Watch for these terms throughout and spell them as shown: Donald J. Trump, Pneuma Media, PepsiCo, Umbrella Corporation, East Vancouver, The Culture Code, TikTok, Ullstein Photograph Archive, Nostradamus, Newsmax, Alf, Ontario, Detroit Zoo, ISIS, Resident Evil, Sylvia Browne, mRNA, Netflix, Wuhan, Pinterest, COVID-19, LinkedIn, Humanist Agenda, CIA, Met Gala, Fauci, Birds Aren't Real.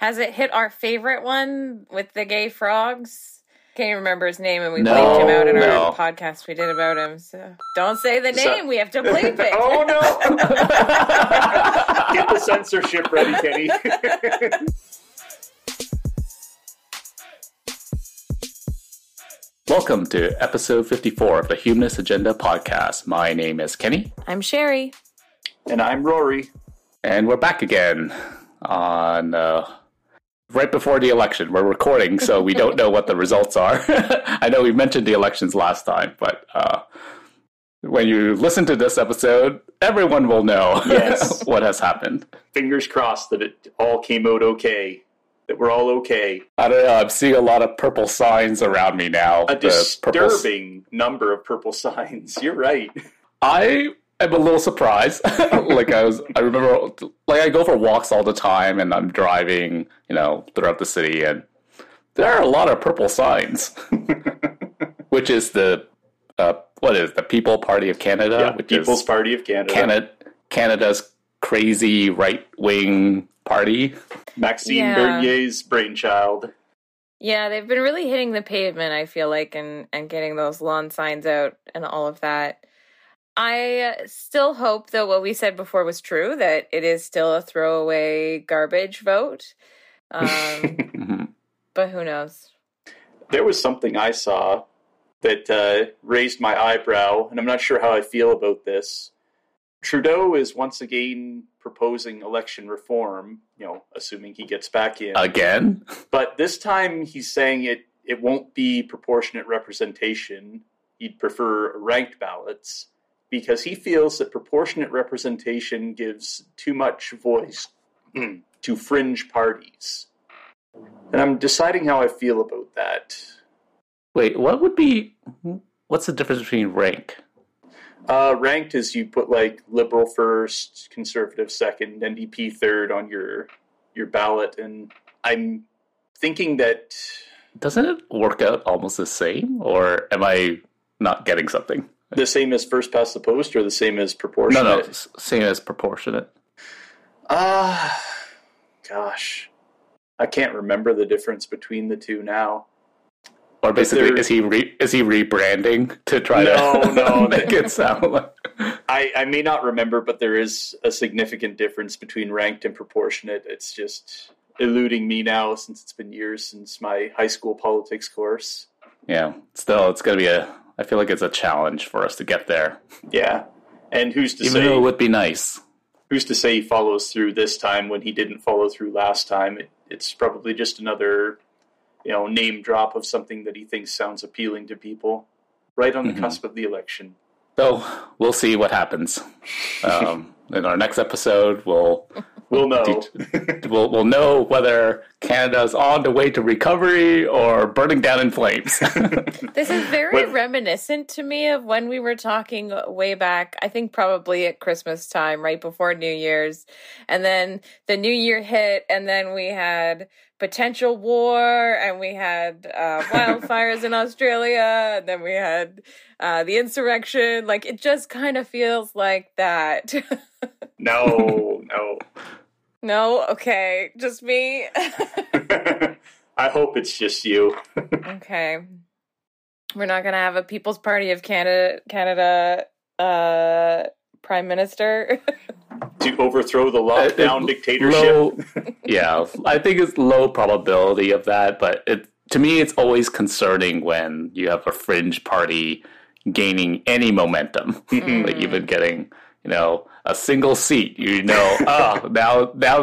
Has it hit our favorite one with the gay frogs? Can't even remember his name, and we bleeped him out in our podcast we did about him. So don't say the name. We have to bleep it. Oh, no. Get the censorship ready, Kenny. Welcome to episode 54 of the Humanist Agenda podcast. My name is Kenny. I'm Sherry. And I'm Rory. And we're back again on right before the election. We're recording, so we don't know what the results are. I know we mentioned the elections last time, but when you listen to this episode, everyone will know what has happened. Fingers crossed that it all came out okay, that we're all okay. I don't know. I'm seeing a lot of purple signs around me now. A disturbing number of purple signs. You're right. I'm a little surprised. I go for walks all the time, and I'm driving, throughout the city, and there are a lot of purple signs, which is the People's Party of Canada, Canada's crazy right wing party, Maxine Bernier's brainchild. Yeah, they've been really hitting the pavement, I feel like, and getting those lawn signs out and all of that. I still hope, though, what we said before was true, that it is still a throwaway garbage vote. But who knows? There was something I saw that raised my eyebrow, and I'm not sure how I feel about this. Trudeau is once again proposing election reform, assuming he gets back in. Again? But this time he's saying it won't be proportionate representation. He'd prefer ranked ballots, because he feels that proportionate representation gives too much voice to fringe parties. And I'm deciding how I feel about that. Wait, what's the difference between rank? Ranked is you put, Liberal first, Conservative second, NDP third on your ballot, and I'm thinking that... Doesn't it work out almost the same, or am I not getting something? The same as first past the post, or the same as proportionate? No, same as proportionate. Gosh. I can't remember the difference between the two now. Or basically, is he rebranding to try to make it sound like... I may not remember, but there is a significant difference between ranked and proportionate. It's just eluding me now, since it's been years since my high school politics course. Yeah, still, it's going to be I feel like it's a challenge for us to get there. Yeah. And who's to say... Even though it would be nice. Who's to say he follows through this time when he didn't follow through last time? It's probably just another, name drop of something that he thinks sounds appealing to people right on the cusp of the election. So we'll see what happens. In our next episode, we'll know. We'll know whether Canada's on the way to recovery or burning down in flames. This is very reminiscent to me of when we were talking way back, I think probably at Christmas time, right before New Year's. And then the New Year hit, and then we had potential war, and we had wildfires in Australia, and then we had the insurrection. It just kind of feels like that. No. No? Okay. Just me? I hope it's just you. Okay. We're not going to have a People's Party of Canada Prime Minister? To overthrow the lockdown dictatorship? I think it's low probability of that, but to me it's always concerning when you have a fringe party gaining any momentum. Like even getting... a single seat, now they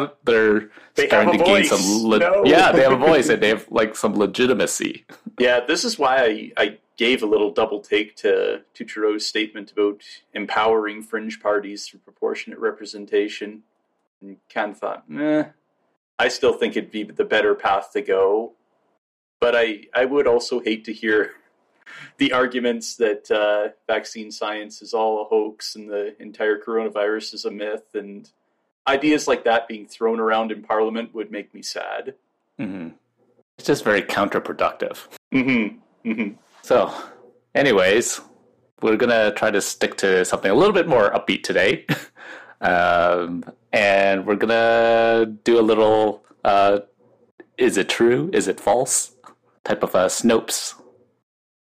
starting to gain some... they have a voice, and they have, some legitimacy. Yeah, this is why I gave a little double take to Trudeau's statement about empowering fringe parties through proportionate representation. And kind of thought, I still think it'd be the better path to go. But I would also hate to hear... the arguments that vaccine science is all a hoax and the entire coronavirus is a myth, and ideas like that being thrown around in Parliament would make me sad. Mm-hmm. It's just very counterproductive. Mm-hmm. Mm-hmm. So, anyways, we're going to try to stick to something a little bit more upbeat today. And we're going to do a little Is it true? Is it false? Type of a Snopes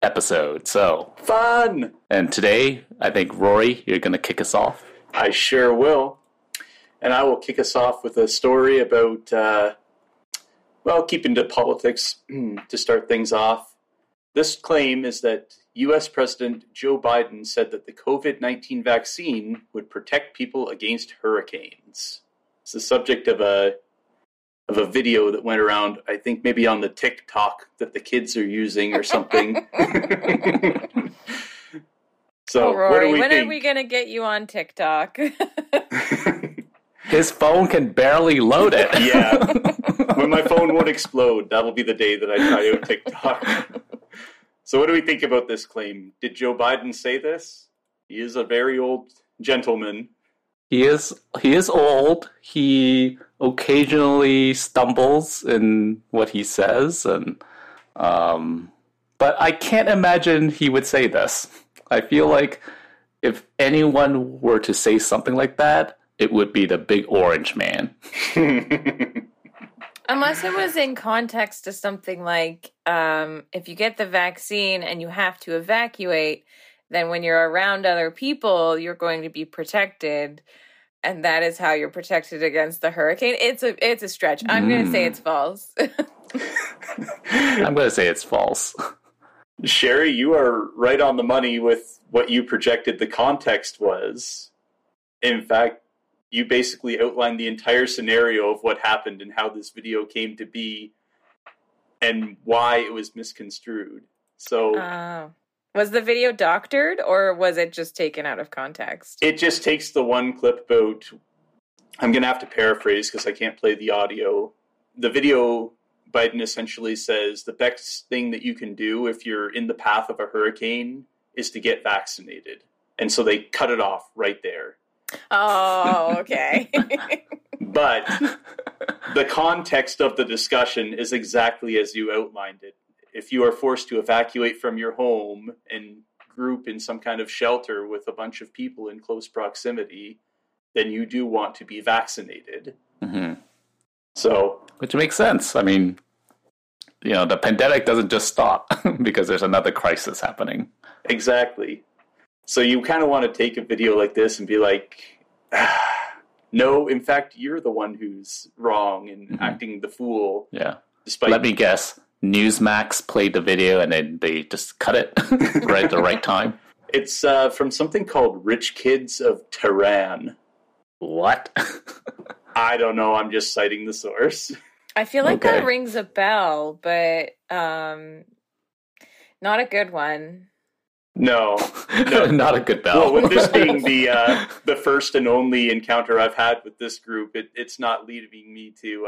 episode. So fun. And today, I think, Rory, you're going to kick us off. I sure will. And I will kick us off with a story about, keeping to politics to start things off. This claim is that U.S. President Joe Biden said that the COVID-19 vaccine would protect people against hurricanes. It's the subject of a video that went around, I think maybe on the TikTok that the kids are using or something. So, oh, Rory, what do we think? Are we going to get you on TikTok? His phone can barely load it. Yeah. When my phone won't explode, that'll be the day that I try out TikTok. So what do we think about this claim? Did Joe Biden say this? He is a very old gentleman. He is old. He occasionally stumbles in what he says, and but I can't imagine he would say this. I feel like if anyone were to say something like that, it would be the big orange man. Unless it was in context to something like, if you get the vaccine and you have to evacuate, then when you're around other people, you're going to be protected, and that is how you're protected against the hurricane. It's a stretch. I'm going to say it's false. I'm going to say it's false. Sherry, you are right on the money with what you projected the context was. In fact, you basically outlined the entire scenario of what happened and how this video came to be and why it was misconstrued. So, was the video doctored or was it just taken out of context? It just takes the one clip about, I'm going to have to paraphrase because I can't play the audio. The video, Biden essentially says the best thing that you can do if you're in the path of a hurricane is to get vaccinated. And so they cut it off right there. Oh, okay. But the context of the discussion is exactly as you outlined it. If you are forced to evacuate from your home and group in some kind of shelter with a bunch of people in close proximity, then you do want to be vaccinated. Mm-hmm. So, which makes sense. I mean, you know, the pandemic doesn't just stop because there's another crisis happening. Exactly. So you kind of want to take a video like this and be like, no, in fact, you're the one who's wrong and acting the fool. Yeah. Let me guess. Newsmax played the video and then they just cut it right at the right time. It's from something called Rich Kids of Tehran. What? I don't know. I'm just citing the source. I feel like that rings a bell, but not a good one. No, not a good bell. Well, with this being the first and only encounter I've had with this group, it's not leading me to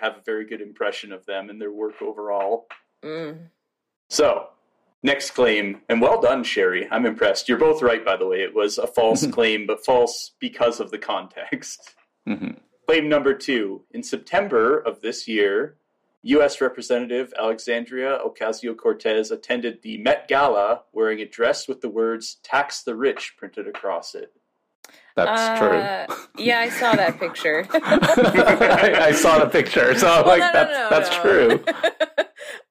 have a very good impression of them and their work overall. Mm. So, next claim, and well done, Sherry. I'm impressed. You're both right, by the way. It was a false claim, but false because of the context. Mm-hmm. Claim number 2. In September of this year, U.S. Representative Alexandria Ocasio-Cortez attended the Met Gala wearing a dress with the words "Tax the Rich" printed across it. That's true. Yeah, I saw that picture. I saw the picture, so I'm true.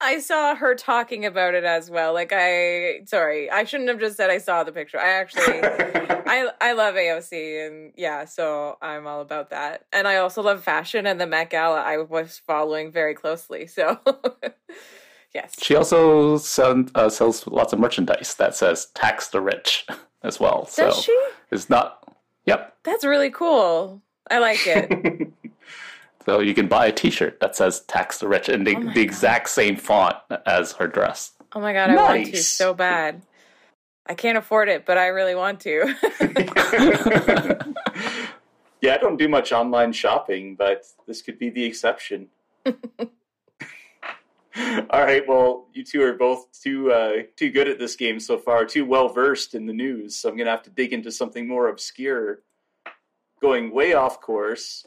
I saw her talking about it as well. I shouldn't have just said I saw the picture. I actually, I love AOC, and yeah, so I'm all about that. And I also love fashion, and the Met Gala I was following very closely, so yes. She also sells lots of merchandise that says "Tax the Rich" as well. Does so she? It's not, yep. That's really cool. I like it. So you can buy a t-shirt that says "Tax the Rich" in the exact same font as her dress. Oh my God, nice. I want to so bad. I can't afford it, but I really want to. Yeah, I don't do much online shopping, but this could be the exception. All right, well, you two are both too good at this game so far, too well-versed in the news, so I'm going to have to dig into something more obscure. Going way off course,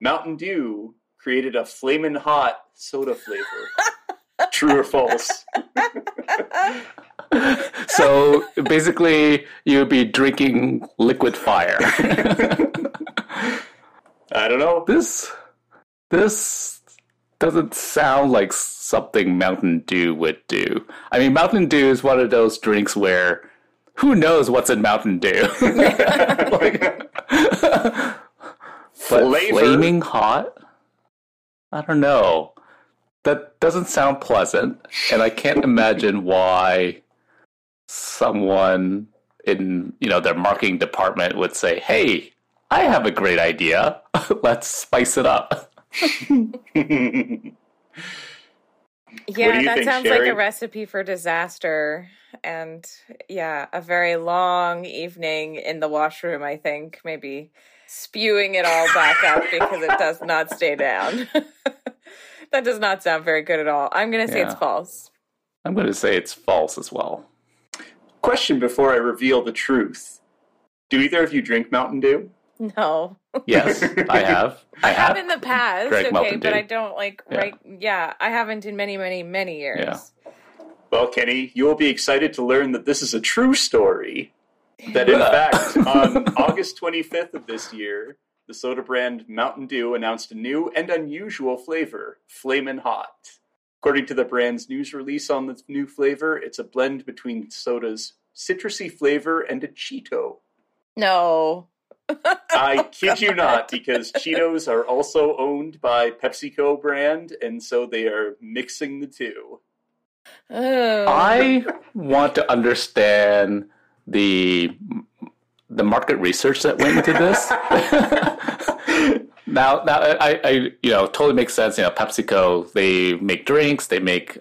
Mountain Dew created a Flamin' Hot soda flavor. True or false? So, basically, you'd be drinking liquid fire. I don't know. This doesn't sound like something Mountain Dew would do. I mean, Mountain Dew is one of those drinks where who knows what's in Mountain Dew? Flaming Hot? I don't know. That doesn't sound pleasant, and I can't imagine why someone in, you know, their marketing department would say, hey, I have a great idea. Let's spice it up. Yeah, that sounds like a recipe for disaster. And yeah, a very long evening in the washroom, I think, maybe spewing it all back up because it does not stay down. That does not sound very good at all. I'm going to say it's false. I'm going to say it's false as well. Question before I reveal the truth. Do either of you drink Mountain Dew? No. Yes, I have. I have in the past, okay, but I don't like, I haven't in many, many, many years. Yeah. Well, Kenny, you will be excited to learn that this is a true story. That in fact, on August 25th of this year, the soda brand Mountain Dew announced a new and unusual flavor, Flamin' Hot. According to the brand's news release on the new flavor, it's a blend between soda's citrusy flavor and a Cheeto. No. I kid you not, because Cheetos are also owned by PepsiCo brand, and so they are mixing the two. Oh. I want to understand the market research that went into this. Now I you know, totally makes sense. You know, PepsiCo, they make drinks, they make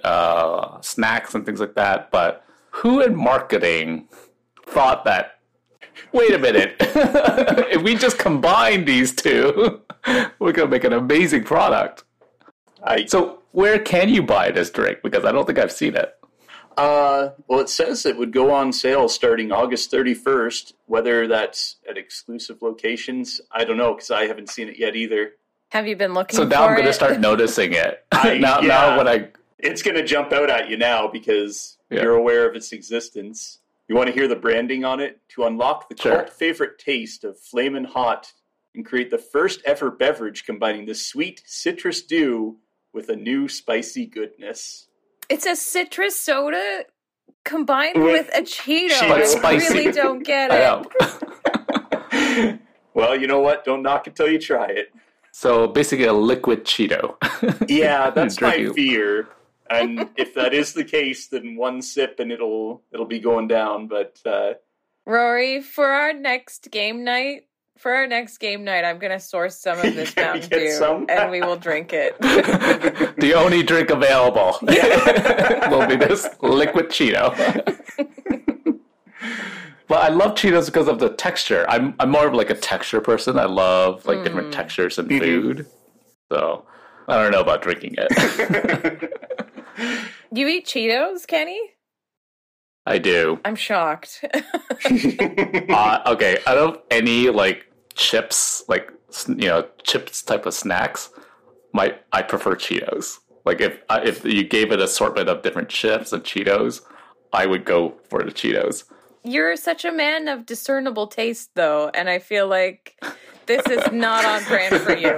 snacks and things like that. But who in marketing thought that? Wait a minute! If we just combine these two, we're gonna make an amazing product. So where can you buy this drink? Because I don't think I've seen it. Well, it says it would go on sale starting August 31st. Whether that's at exclusive locations, I don't know, because I haven't seen it yet either. Have you been looking? So now I'm going to start noticing it. Now when it's going to jump out at you now because you're aware of its existence. You want to hear the branding on it? To unlock the cult favorite taste of Flamin' Hot and create the first ever beverage combining the sweet citrus dew with a new spicy goodness. It's a citrus soda combined with a Cheeto. I really don't get it. Well, you know what? Don't knock it till you try it. So basically a liquid Cheeto. Yeah, that's my fear. And if that is the case, then one sip and it'll be going down. But Rory, for our next game night, I'm going to source some of this Mountain Dew, and we will drink it. The only drink available will be this liquid Cheeto. Well, I love Cheetos because of the texture. I'm more of like a texture person. I love like different textures in food. So I don't know about drinking it. You eat Cheetos, Kenny? I do. I'm shocked. Okay, out of any like chips, like chips type of snacks, I prefer Cheetos. Like if you gave an assortment of different chips and Cheetos, I would go for the Cheetos. You're such a man of discernible taste, though, and I feel like this is not on brand for you.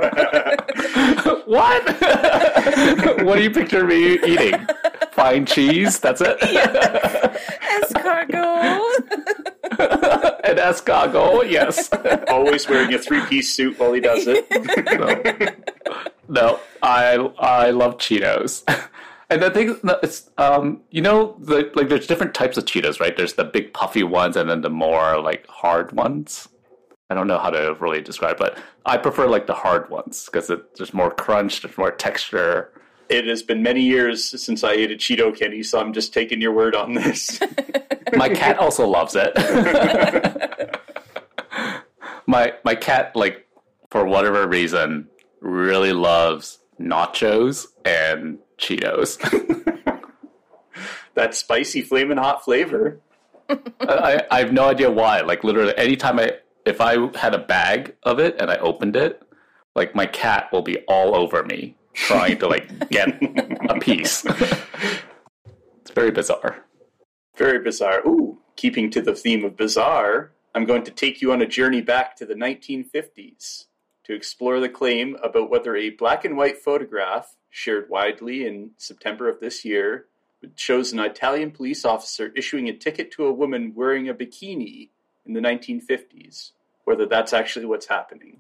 What? What do you picture me eating? Fine cheese, that's it? Yes. Escargot. An escargot, yes. Always wearing a three-piece suit while he does it. No, I love Cheetos. And the thing is, there's different types of Cheetos, right? There's the big puffy ones and then the more, like, hard ones. I don't know how to really describe, but I prefer, like, the hard ones because there's more crunch, there's more texture. It has been many years since I ate a Cheeto, Kenny, so I'm just taking your word on this. My cat also loves it. My cat, like, for whatever reason, really loves nachos and Cheetos. That spicy Flamin' Hot flavor. I have no idea why. Like literally anytime if I had a bag of it and I opened it, like my cat will be all over me trying to like get a piece. It's very bizarre. Very bizarre. Ooh, keeping to the theme of bizarre, I'm going to take you on a journey back to the 1950s to explore the claim about whether a black and white photograph shared widely in September of this year, which shows an Italian police officer issuing a ticket to a woman wearing a bikini in the 1950s, whether that's actually what's happening.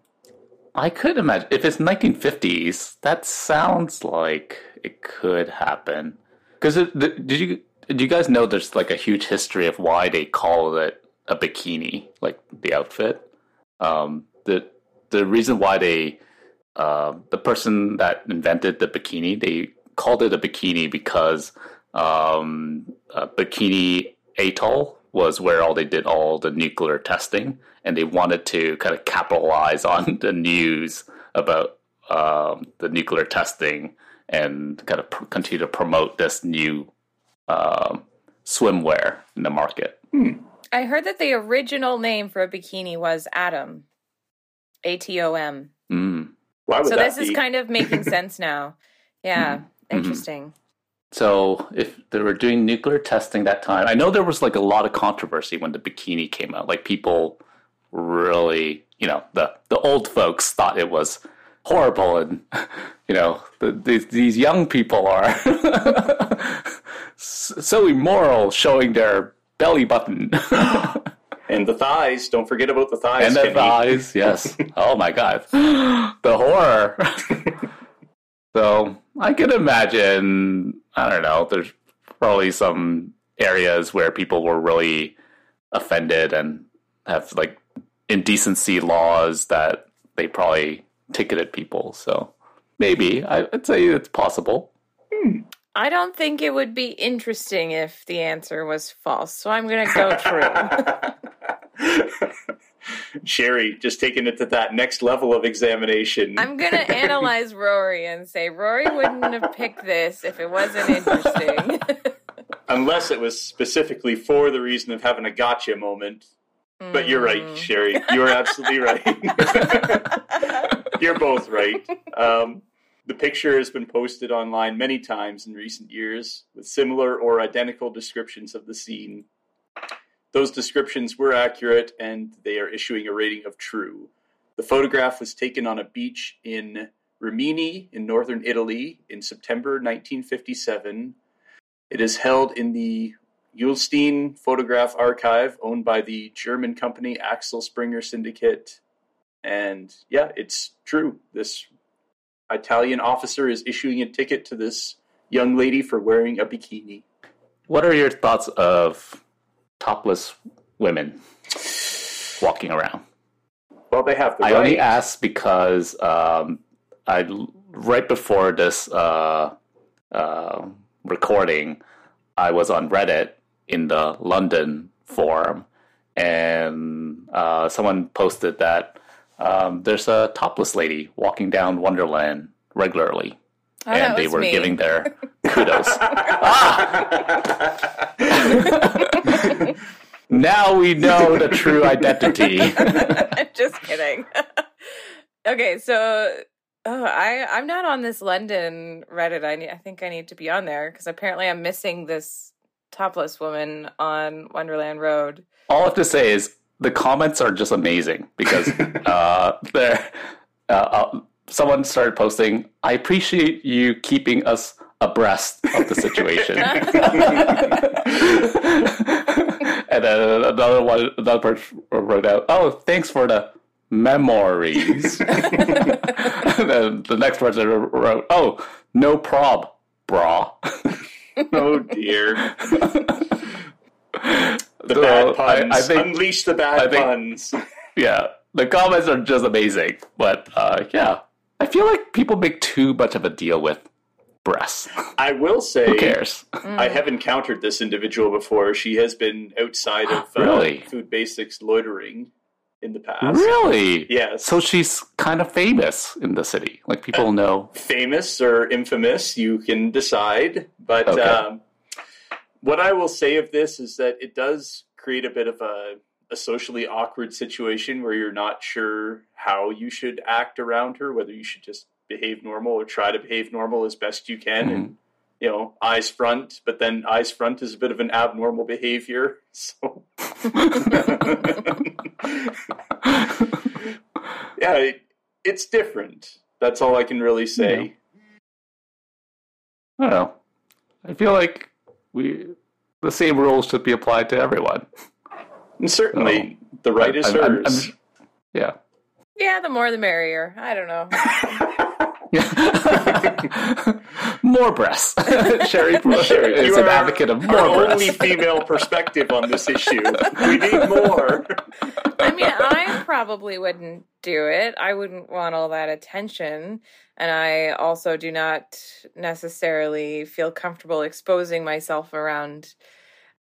I could imagine, if it's 1950s, that sounds like it could happen. Because do you guys know there's like a huge history of why they call it a bikini, like the outfit? The reason why they, the person that invented the bikini, they called it a bikini because Bikini Atoll was where all they did all the nuclear testing, and they wanted to kind of capitalize on the news about the nuclear testing and kind of continue to promote this new swimwear in the market. I heard that the original name for a bikini was Atom, ATOM. Why would so that this be? Is kind of making sense now. Yeah, interesting. So if they were doing nuclear testing that time, I know there was like a lot of controversy when the bikini came out. Like people really, you know, the old folks thought it was horrible, and you know, these young people are so immoral, showing their belly button and the thighs. Don't forget about the thighs. And the thighs, yes. Oh my God, the horror. So I can imagine, I don't know, there's probably some areas where people were really offended and have like indecency laws that they probably ticketed people. So maybe I'd say it's possible. I don't think it would be interesting if the answer was false. So I'm going to go true. Sherry, just taking it to that next level of examination. I'm going to analyze Rory and say, Rory wouldn't have picked this if it wasn't interesting. Unless it was specifically for the reason of having a gotcha moment. But you're right, Sherry. You're absolutely right. You're both right. The picture has been posted online many times in recent years with similar or identical descriptions of the scene. Those descriptions were accurate, and they are issuing a rating of true. The photograph was taken on a beach in Rimini in northern Italy in September 1957. It is held in the Ullstein Photograph Archive, owned by the German company Axel Springer Syndicate. And yeah, it's true. This Italian officer is issuing a ticket to this young lady for wearing a bikini. What are your thoughts of topless women walking around? Well, they have the right. I only ask because right before this recording, I was on Reddit in the London forum, and someone posted that there's a topless lady walking down Wonderland regularly. And they were giving their kudos. Now we know the true identity. I'm just kidding. Okay, so I'm not on this London Reddit. I think I need to be on there because apparently I'm missing this topless woman on Wonderland Road. All I have to say is the comments are just amazing because they're... someone started posting, I appreciate you keeping us abreast of the situation. And then another person wrote out, oh, thanks for the memories. And then the next person wrote, oh, no prob, brah. Oh, dear. The bad puns. Unleash the bad puns. Yeah, the comments are just amazing. But, yeah. I feel like people make too much of a deal with breasts. I will say... Who cares? I have encountered this individual before. She has been outside of Food Basics loitering in the past. Really? Yes. So she's kind of famous in the city. Like, people know... Famous or infamous, you can decide. But okay. What I will say of this is that it does create a bit of a socially awkward situation where you're not sure how you should act around her, whether you should just behave normal or try to behave normal as best you can. Mm-hmm. And, you know, eyes front, but then eyes front is a bit of an abnormal behavior. So yeah, it's different. That's all I can really say. Yeah. I don't know. I feel like the same rules should be applied to everyone. And certainly, so, the right is hers. Yeah. Yeah, the more the merrier. I don't know. More breasts. Sherry is an advocate of more breasts. Only female perspective on this issue. We need more. I mean, I probably wouldn't do it. I wouldn't want all that attention. And I also do not necessarily feel comfortable exposing myself around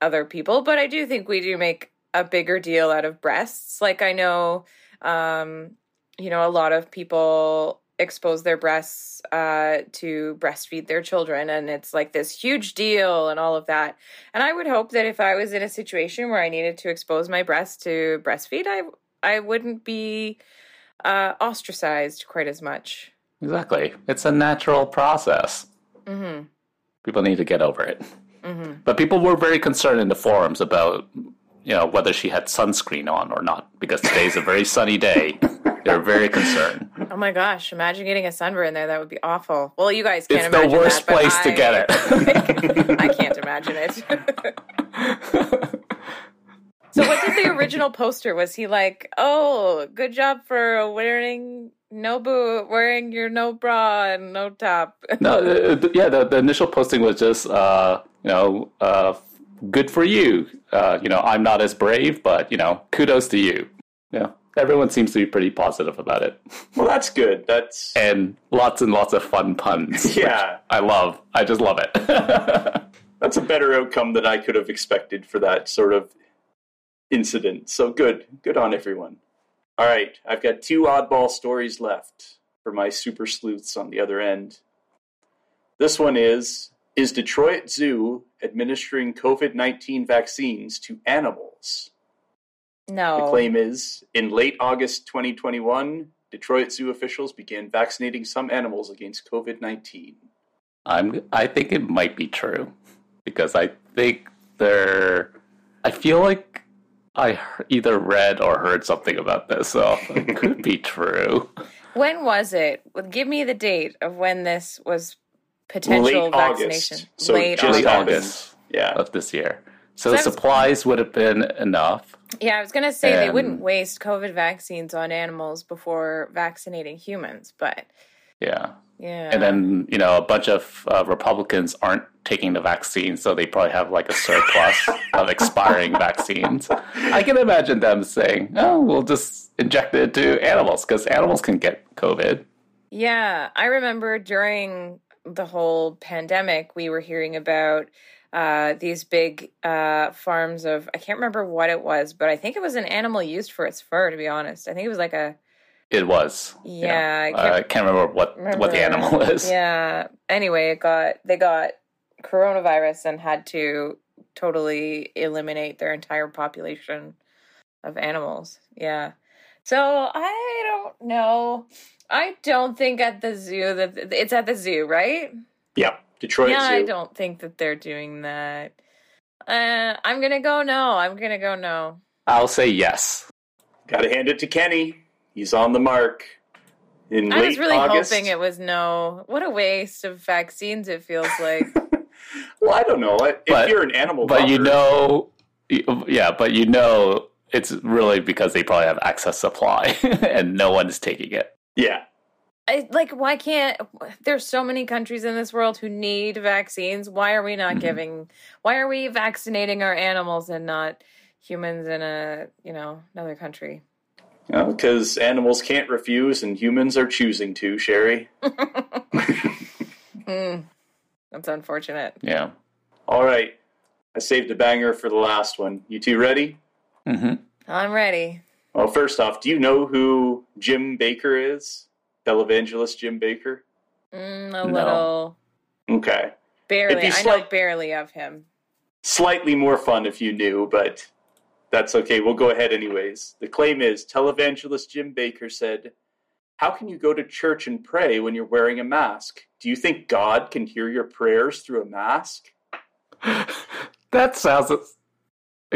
other people. But I do think we do make a bigger deal out of breasts. Like, I know... a lot of people expose their breasts to breastfeed their children, and it's like this huge deal and all of that. And I would hope that if I was in a situation where I needed to expose my breasts to breastfeed, I wouldn't be ostracized quite as much. Exactly. It's a natural process. Mm-hmm. People need to get over it. Mm-hmm. But people were very concerned in the forums about... whether she had sunscreen on or not, because today's a very sunny day. They're very concerned. Oh my gosh, imagine getting a sunburn there. That would be awful. Well, you guys can't imagine that. It's the worst place to get it. I can't imagine it. So what did the original poster, was he like, oh, good job for wearing your no bra and no top? No, the initial posting was just, good for you. I'm not as brave, but, kudos to you. Yeah. Everyone seems to be pretty positive about it. Well, that's good. And lots and lots of fun puns. Yeah. I love. I just love it. That's a better outcome than I could have expected for that sort of incident. So good. Good on everyone. All right. I've got two oddball stories left for my super sleuths on the other end. This one is Detroit Zoo administering COVID-19 vaccines to animals? No. The claim is, in late August 2021, Detroit Zoo officials began vaccinating some animals against COVID-19. I think it might be true, because I think I feel like I either read or heard something about this, so it could be true. When was it? Well, give me the date of when this was potential late vaccination. August. So late August of this year. So the supplies would have been enough. Yeah, I was going to say they wouldn't waste COVID vaccines on animals before vaccinating humans, but... Yeah. And then, a bunch of Republicans aren't taking the vaccine, so they probably have like a surplus of expiring vaccines. I can imagine them saying, oh, we'll just inject it to animals, because animals can get COVID. Yeah, I remember during... the whole pandemic, we were hearing about these big farms of, I can't remember what it was, but I think it was an animal used for its fur, to be honest. I think it was like a... It was. Yeah. You know, I can't remember what the animal is. Yeah. Anyway, they got coronavirus and had to totally eliminate their entire population of animals. Yeah. So I don't know... I don't think at the zoo that it's at the zoo, right? Yeah, Detroit Zoo. I don't think that they're doing that. I'm gonna go no. I'll say yes. Gotta hand it to Kenny. He's on the mark. I was really hoping it was no. What a waste of vaccines! It feels like. Well, I don't know. If you're an animal, it's really because they probably have excess supply and no one's taking it. Yeah. Why can't... There's so many countries in this world who need vaccines. Why are we not giving... Why are we vaccinating our animals and not humans in another country? Because animals can't refuse and humans are choosing to, Sherry. That's unfortunate. Yeah. All right. I saved a banger for the last one. You two ready? Mm-hmm. I'm ready. Well, first off, do you know who Jim Bakker is? Televangelist Jim Bakker? A little. Okay. Barely. I know barely of him. Slightly more fun if you knew, but that's okay. We'll go ahead anyways. The claim is, televangelist Jim Bakker said, "How can you go to church and pray when you're wearing a mask? Do you think God can hear your prayers through a mask?" That sounds...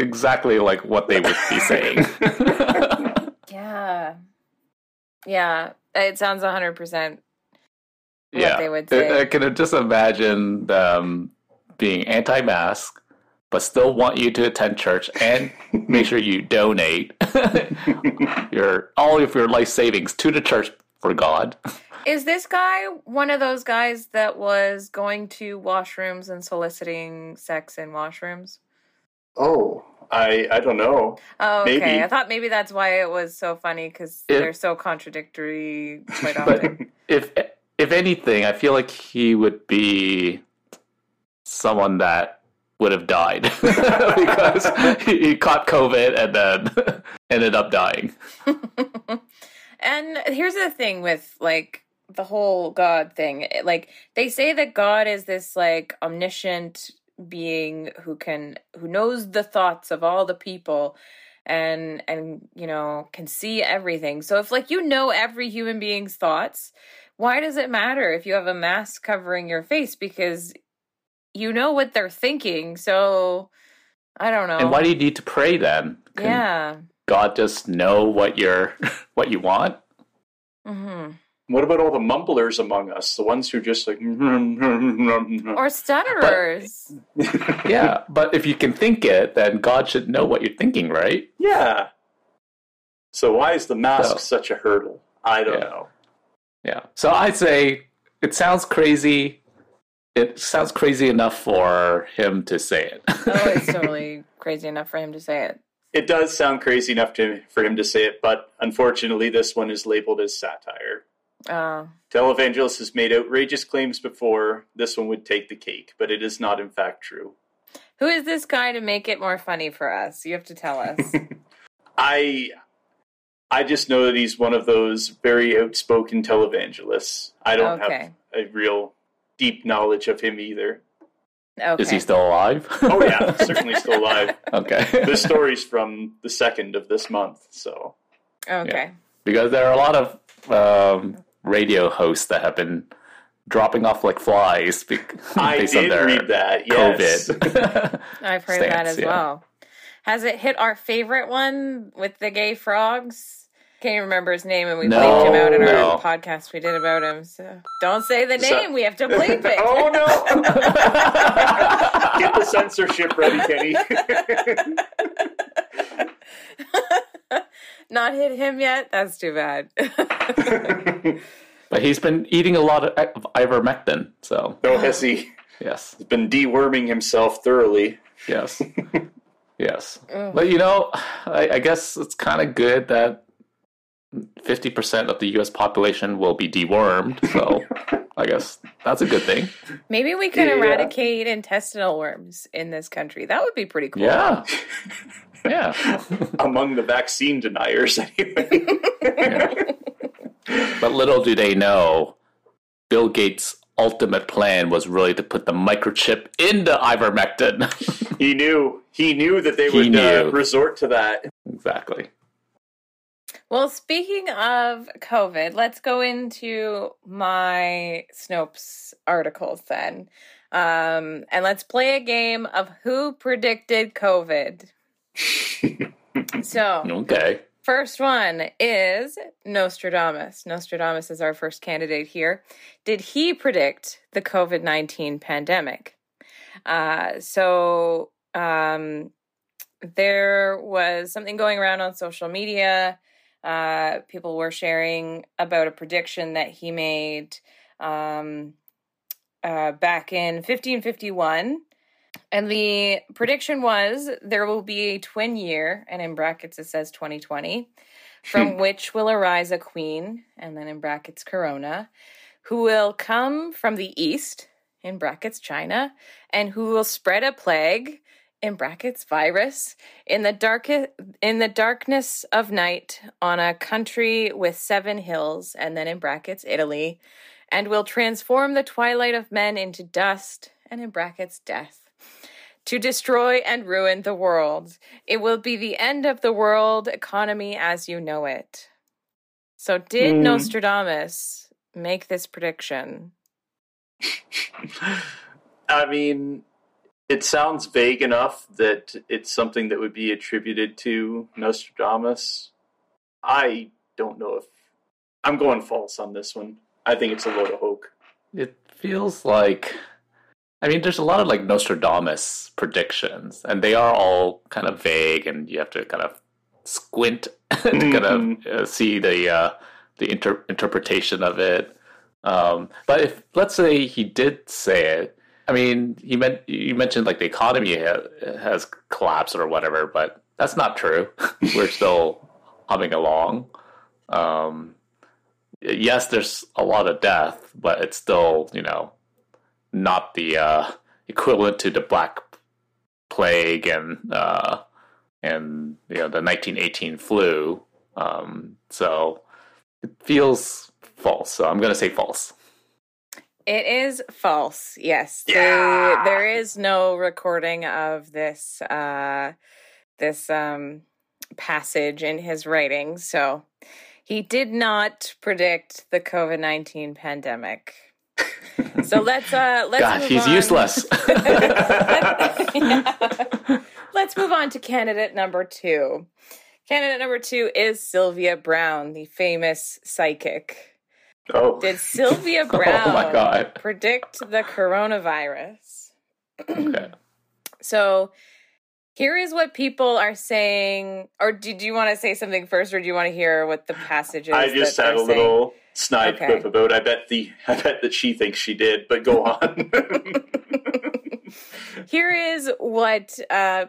exactly like what they would be saying. Yeah. It sounds 100% what they would say. I can just imagine them being anti-mask, but still want you to attend church and make sure you donate all of your life savings to the church for God. Is this guy one of those guys that was going to washrooms and soliciting sex in washrooms? Oh, I don't know. Oh, okay. Maybe. I thought maybe that's why it was so funny, because they're so contradictory quite often. If anything, I feel like he would be someone that would have died because he caught COVID and then ended up dying. And here's the thing with, like, the whole God thing. Like, they say that God is this, like, omniscient being who knows the thoughts of all the people and you know, can see everything. So if, like, you know every human being's thoughts, why does it matter if you have a mask covering your face? Because you know what they're thinking, so I don't know. And why do you need to pray then? Yeah. God just know what you want? Mm-hmm. What about all the mumblers among us? The ones who just like... Or stutterers. Yeah, but if you can think it, then God should know what you're thinking, right? Yeah. So why is the mask such a hurdle? I don't know. Yeah. So I'd say it sounds crazy. It sounds crazy enough for him to say it. Oh, it's totally crazy enough for him to say it. It does sound crazy enough for him to say it, but unfortunately this one is labeled as satire. Televangelists has made outrageous claims before. This one would take the cake, but it is not in fact true. Who is this guy to make it more funny for us? You have to tell us. I just know that he's one of those very outspoken televangelists. I don't have a real deep knowledge of him either. Okay. Is he still alive? Oh, yeah, certainly still alive. Okay. The story's from the 2nd of this month, so. Okay. Yeah. Because there are a lot of radio hosts that have been dropping off like flies based on their read that, yes. COVID. I've heard that as well. Has it hit our favorite one with the gay frogs? Can't even remember his name, and we bleeped him out in our podcast we did about him. So don't say the name. We have to bleep it. Oh, no. Get the censorship ready, Kenny. Not hit him yet? That's too bad. But he's been eating a lot of ivermectin. So. Oh, has he? Yes. He's been deworming himself thoroughly. Yes. Yes. Ugh. But, you know, I guess it's kind of good that 50% of the U.S. population will be dewormed, so I guess that's a good thing. Maybe we could eradicate intestinal worms in this country. That would be pretty cool. Yeah. Yeah. Among the vaccine deniers, anyway. Yeah. But little do they know, Bill Gates' ultimate plan was really to put the microchip into ivermectin. He knew that they would resort to that. Exactly. Well, speaking of COVID, let's go into my Snopes articles then. And let's play a game of who predicted COVID. So, first one is Nostradamus. Nostradamus is our first candidate here. Did he predict the COVID-19 pandemic? There was something going around on social media. People were sharing about a prediction that he made back in 1551. And the prediction was there will be a twin year, and in brackets it says 2020, from which will arise a queen, and then in brackets Corona, who will come from the east, in brackets China, and who will spread a plague, in brackets virus, in the darkness of night on a country with 7 hills, and then in brackets Italy, and will transform the twilight of men into dust, and in brackets death, to destroy and ruin the world. It will be the end of the world economy as you know it. So did Nostradamus make this prediction? I mean, it sounds vague enough that it's something that would be attributed to Nostradamus. I don't know if... I'm going false on this one. I think it's a load of hoke. it feels like, I mean, there's a lot of like Nostradamus predictions, and they are all kind of vague, and you have to kind of squint to kind of see the interpretation of it. But if, let's say he did say it, I mean, you mentioned like the economy has collapsed or whatever, but that's not true. We're still humming along. Yes, there's a lot of death, but it's still, you know, not the equivalent to the Black Plague and you know the 1918 flu. So it feels false. So I'm going to say false. It is false, yes. Yeah! There is no recording of this this passage in his writings, so he did not predict the COVID-19 pandemic. So let's God, move he's on. Useless. Let's move on to candidate number two. Candidate number two is Sylvia Browne, the famous psychic. Oh. Did Sylvia Browne predict the coronavirus? Okay. So here is what people are saying. Or do you want to say something first, or do you want to hear what the passage is? I just had a little snide quip about I bet that she thinks she did, but go on. Here is what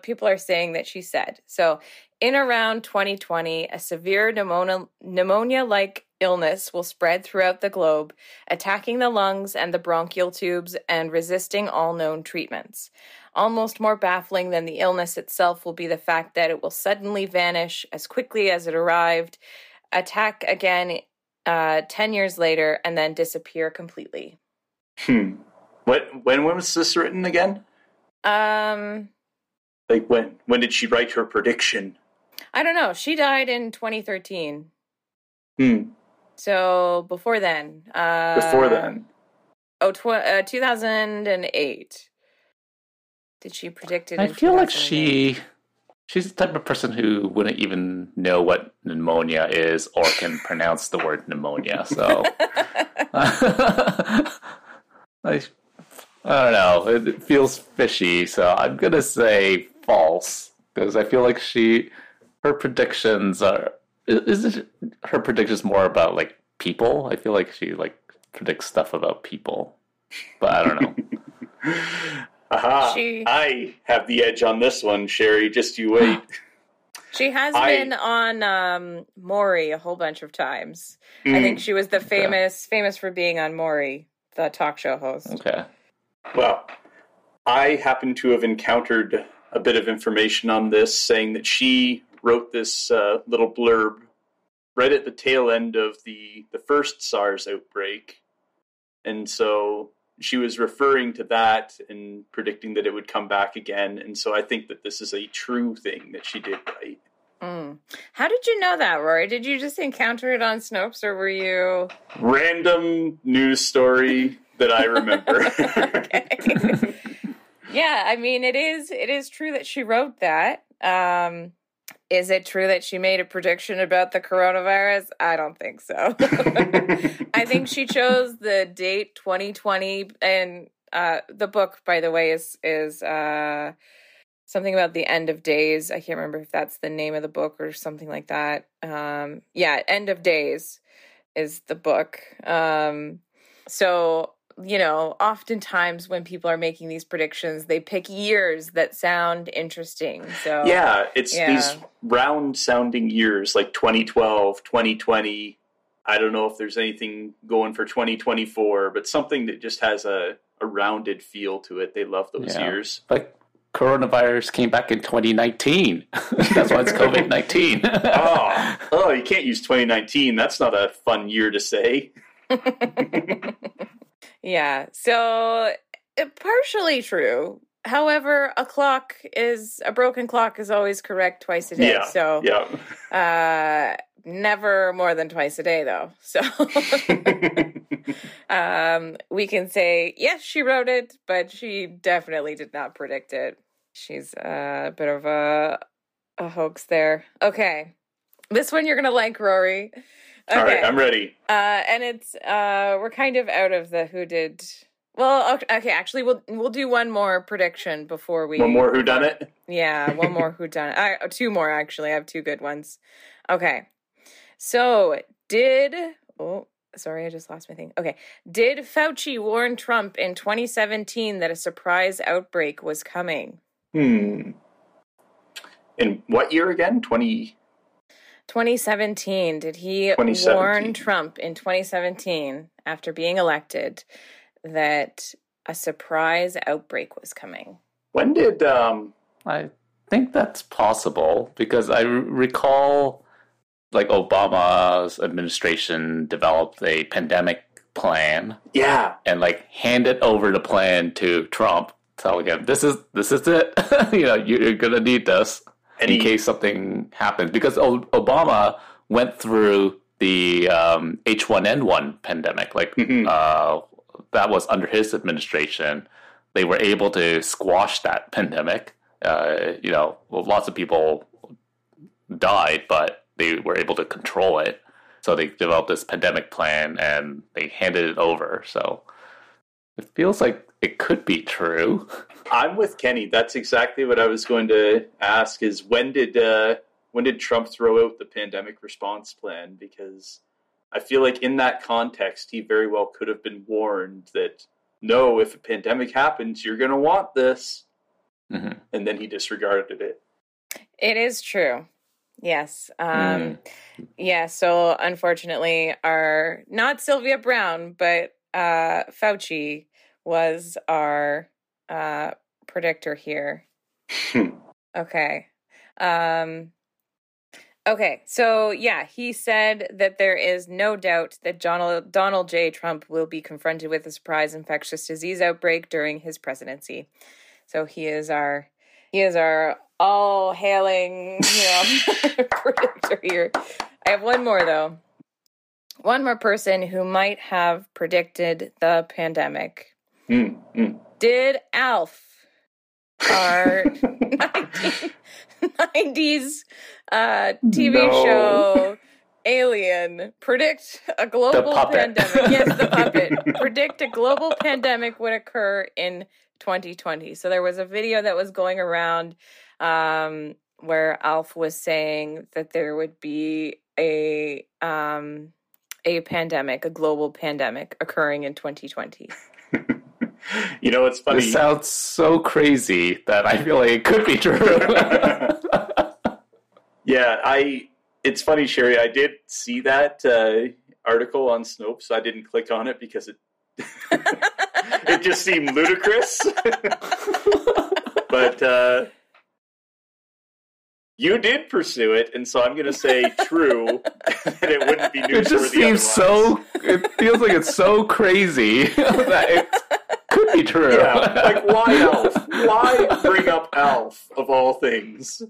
people are saying that she said. So in around 2020, a severe pneumonia-like illness will spread throughout the globe, attacking the lungs and the bronchial tubes and resisting all known treatments. Almost more baffling than the illness itself will be the fact that it will suddenly vanish as quickly as it arrived, attack again 10 years later, and then disappear completely. When was this written again? Like when did she write her prediction? I don't know. She died in 2013. So before then. 2008. Did she predict it? I feel like she's the type of person who wouldn't even know what pneumonia is or can pronounce the word pneumonia. So I don't know. It feels fishy. So I'm going to say false because I feel like her predictions are. Isn't her predictions more about, like, people? I feel like she, like, predicts stuff about people. But I don't know. Aha. I have the edge on this one, Sherry. Just you wait. She has been on Maury a whole bunch of times. I think she was the famous for being on Maury, the talk show host. Okay. Well, I happen to have encountered a bit of information on this saying that she wrote this little blurb right at the tail end of the first SARS outbreak. And so she was referring to that and predicting that it would come back again. And so I think that this is a true thing that she did right. How did you know that, Rory? Did you just encounter it on Snopes, or were you... Random news story that I remember. Okay. Yeah, I mean, it is true that she wrote that. Is it true that she made a prediction about the coronavirus? I don't think so. I think she chose the date 2020, and the book, by the way, is something about the end of days. I can't remember if that's the name of the book or something like that. End of Days is the book. So, you know, oftentimes when people are making these predictions, they pick years that sound interesting. So yeah, it's these round-sounding years, like 2012, 2020. I don't know if there's anything going for 2024, but something that just has a rounded feel to it. They love those years. Like coronavirus came back in 2019. That's why it's COVID-19. Oh, you can't use 2019. That's not a fun year to say. Yeah, so partially true. However, a broken clock is always correct twice a day. Yeah, so never more than twice a day, though. So we can say, yes, she wrote it, but she definitely did not predict it. She's a bit of a hoax there. Okay, this one you're going to like, Rory. Okay. All right, I'm ready. And it's we're kind of out of the who did. Well, okay, actually, we'll do one more prediction before we... One more whodunit? Yeah, one more whodunit. Two more, actually. I have two good ones. Okay. So, Oh, sorry, I just lost my thing. Okay. Did Fauci warn Trump in 2017 that a surprise outbreak was coming? In what year again? 2017. Did he warn Trump in 2017, after being elected, that a surprise outbreak was coming? When did... I think that's possible, because I recall, like, Obama's administration developed a pandemic plan. Yeah. And, like, handed over the plan to Trump, telling him, this is it. You know, you're going to need this in case something happens. Because Obama went through the H1N1 pandemic, like... Mm-hmm. That was under his administration. They were able to squash that pandemic. You know, lots of people died, but they were able to control it. So they developed this pandemic plan and they handed it over. So it feels like it could be true. I'm with Kenny. That's exactly what I was going to ask, is when did Trump throw out the pandemic response plan? Because I feel like in that context, he very well could have been warned that, no, if a pandemic happens, you're going to want this. Mm-hmm. And then he disregarded it. It is true. Yes. Yeah, so unfortunately, our, not Sylvia Browne, but Fauci was our predictor here. Okay. Okay, so yeah, he said that there is no doubt that Donald J. Trump will be confronted with a surprise infectious disease outbreak during his presidency. So he is our all hailing, you know, predictor here. I have one more though. One more person who might have predicted the pandemic. Did Alf, our 90s TV show Alien, predict a global pandemic? Yes, the puppet. Predict a global pandemic would occur in 2020. So there was a video that was going around where Alf was saying that there would be a pandemic, a global pandemic occurring in 2020. You know, it's funny. It sounds so crazy that I feel like it could be true. Yeah, it's funny, Sherry. I did see that article on Snopes. I didn't click on it because it it just seemed ludicrous. But you did pursue it, and so I'm going to say true, that it wouldn't be newsworthy. It just seems so. It feels like it's so crazy that it's... Could be true. Yeah, like, why Alf? Why bring up Alf, of all things?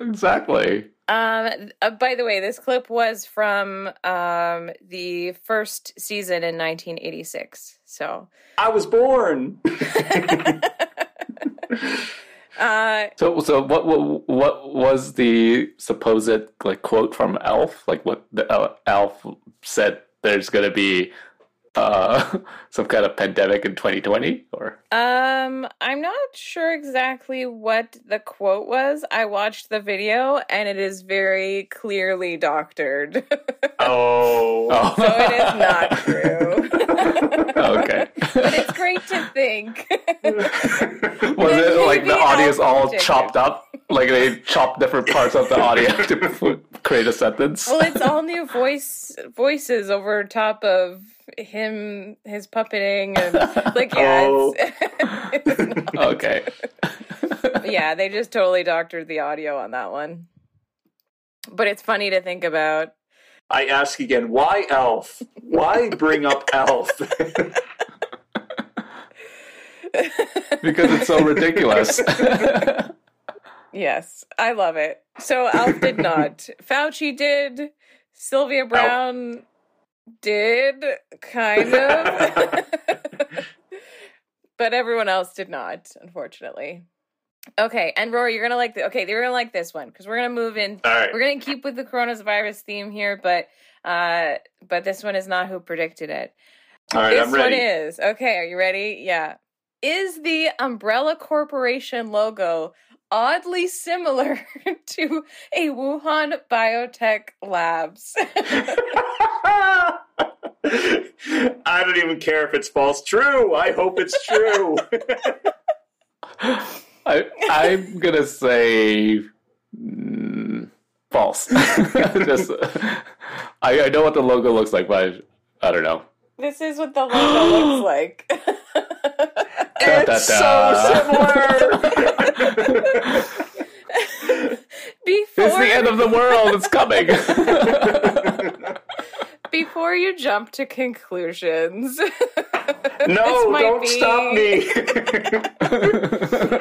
Exactly. By the way, this clip was from the first season in 1986. So I was born. So what was the supposed, like, quote from Alf? Like, what the, Alf said? There's going to be some kind of pandemic in 2020, or I'm not sure exactly what the quote was. I watched the video and it is very clearly doctored. Oh. So it is not true. Okay. But it's great to think. Was it like the audience all chopped up? Like they chopped different parts of the audio to create a sentence? Well, it's all new voices over top of him, his puppeting, and like, yeah. Oh. It's okay. Yeah, they just totally doctored the audio on that one. But it's funny to think about. I ask again, why Alf? Why bring up Alf? Because it's so ridiculous. Yes, I love it. So Alf did not. Fauci did. Sylvia Browne did, kind of. But everyone else did not, unfortunately. Okay, and Rory, you're gonna like this one because we're gonna move in. All right. We're gonna keep with the coronavirus theme here, but this one is not who predicted it. All right, I'm ready. This one is. Okay, are you ready? Yeah. Is the Umbrella Corporation logo oddly similar to a Wuhan biotech labs? I don't even care if it's false. True. I hope it's true. I'm going to say false. I know what the logo looks like, but I don't know. This is what the logo looks like. It's so similar. It's the end of the world. It's coming. Before you jump to conclusions. No, don't stop me.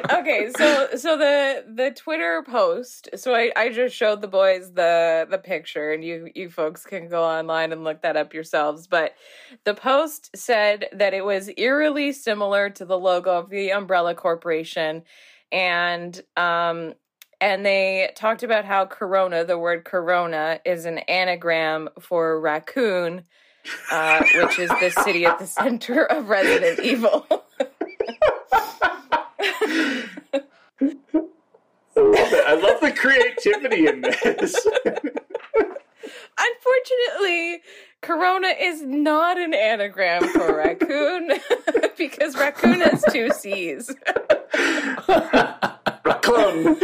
Okay, so the Twitter post. So I just showed the boys the picture, and you folks can go online and look that up yourselves. But the post said that it was eerily similar to the logo of the Umbrella Corporation, and they talked about how corona, the word corona, is an anagram for raccoon, which is the city at the center of Resident Evil. I love the creativity in this. Unfortunately, corona is not an anagram for raccoon because raccoon has two C's. Raccoon.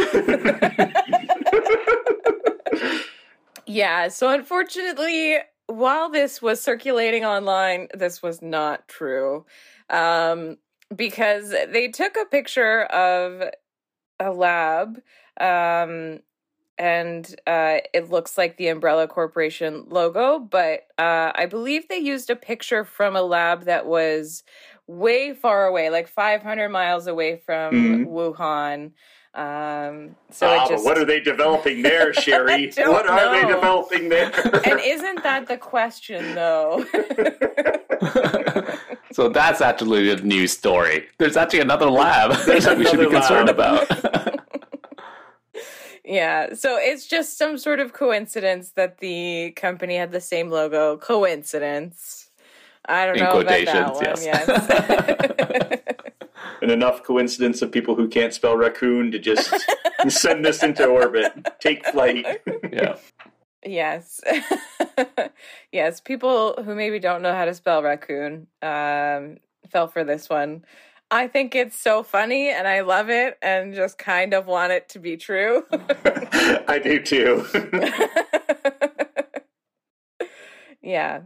Yeah, so unfortunately, while this was circulating online, this was not true. Because they took a picture of a lab, and it looks like the Umbrella Corporation logo, but I believe they used a picture from a lab that was way far away, like 500 miles away from Wuhan. What are they developing there, Sherry? What are they developing there? And isn't that the question, though? So that's actually a new story. There's actually another lab that we should be concerned about. Yeah, so it's just some sort of coincidence that the company had the same logo. Coincidence. I don't know about that one. Yes. And enough coincidence of people who can't spell raccoon to just send this into orbit. Take flight. Yeah. Yes. Yes, people who maybe don't know how to spell raccoon fell for this one. I think it's so funny, and I love it, and just kind of want it to be true. I do, too. Yeah.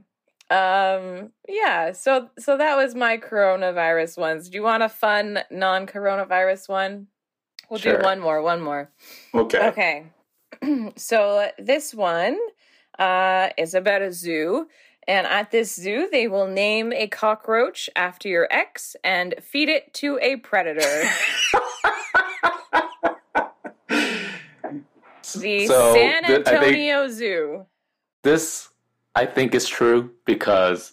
So that was my coronavirus ones. Do you want a fun non-coronavirus one? We'll Sure. do one more. Okay. So this one is about a zoo. And at this zoo, they will name a cockroach after your ex and feed it to a predator. San Antonio Zoo. This, I think, is true because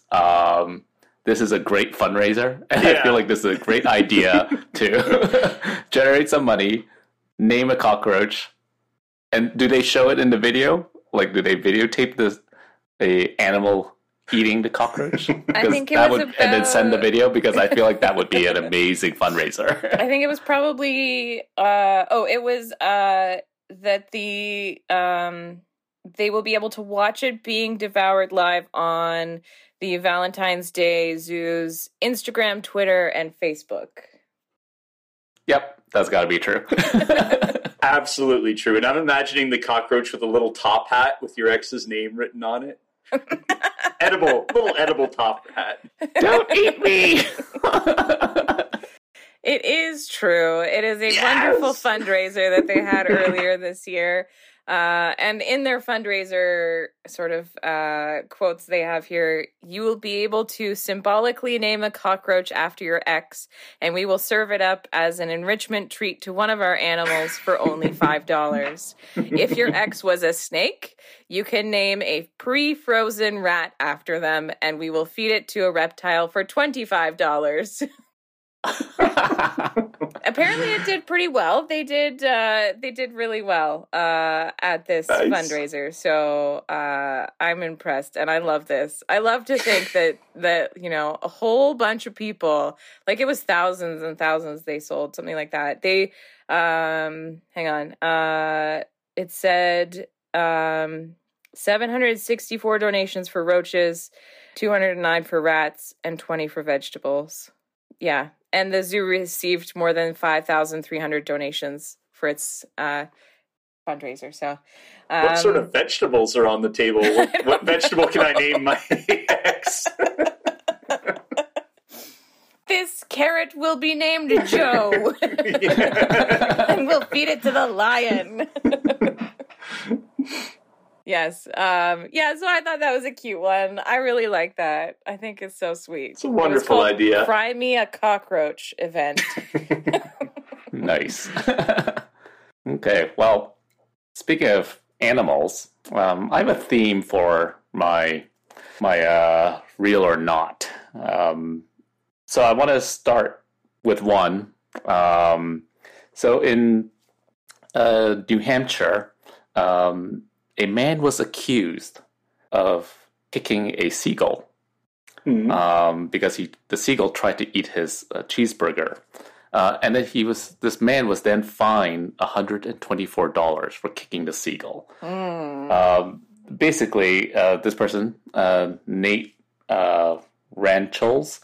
this is a great fundraiser. And I feel like this is a great idea to generate some money, name a cockroach. And do they show it in the video? Like, do they videotape the animal eating the cockroach? I think it was and then send the video, because I feel like that would be an amazing fundraiser. I think it was probably that the they will be able to watch it being devoured live on the Valentine's Day Zoo's Instagram, Twitter, and Facebook. Yep, that's got to be true. Absolutely true. And I'm imagining the cockroach with a little top hat with your ex's name written on it. Little edible top hat. Don't eat me! It is true. It is a wonderful fundraiser that they had earlier this year. And in their fundraiser sort of quotes they have here, you will be able to symbolically name a cockroach after your ex, and we will serve it up as an enrichment treat to one of our animals for only $5. If your ex was a snake, you can name a pre-frozen rat after them, and we will feed it to a reptile for $25. Apparently it did pretty well. They did really well at this fundraiser. So I'm impressed, and I love this. I love to think that you know, a whole bunch of people, like it was thousands and thousands they sold, something like that. They hang on. It said 764 donations for roaches, 209 for rats, and 20 for vegetables. Yeah. And the zoo received more than 5,300 donations for its fundraiser. So, what sort of vegetables are on the table? What vegetable can I name my ex? This carrot will be named Joe. And we'll feed it to the lion. Yes. Yeah, so I thought that was a cute one. I really like that. I think it's so sweet. It's a wonderful idea. Fry me a cockroach event. Nice. Okay, well, speaking of animals, I have a theme for my real or not. So I want to start with one. So in New Hampshire, a man was accused of kicking a seagull because the seagull tried to eat his cheeseburger, and then this man was then fined $124 for kicking the seagull. Basically, this person, Nate Ranchels,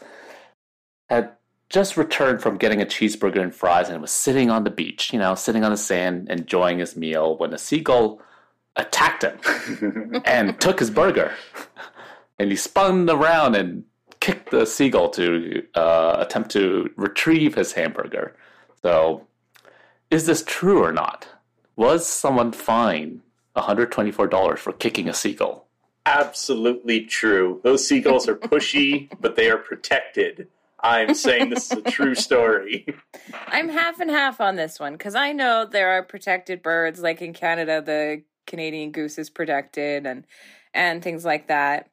had just returned from getting a cheeseburger and fries and was sitting on the beach, sitting on the sand, enjoying his meal when a seagull attacked him and took his burger, and he spun around and kicked the seagull to attempt to retrieve his hamburger. So, is this true or not? Was someone fined $124 for kicking a seagull? Absolutely true. Those seagulls are pushy, but they are protected. I'm saying this is a true story. I'm half and half on this one, because I know there are protected birds, like in Canada, the Canadian goose is protected and things like that.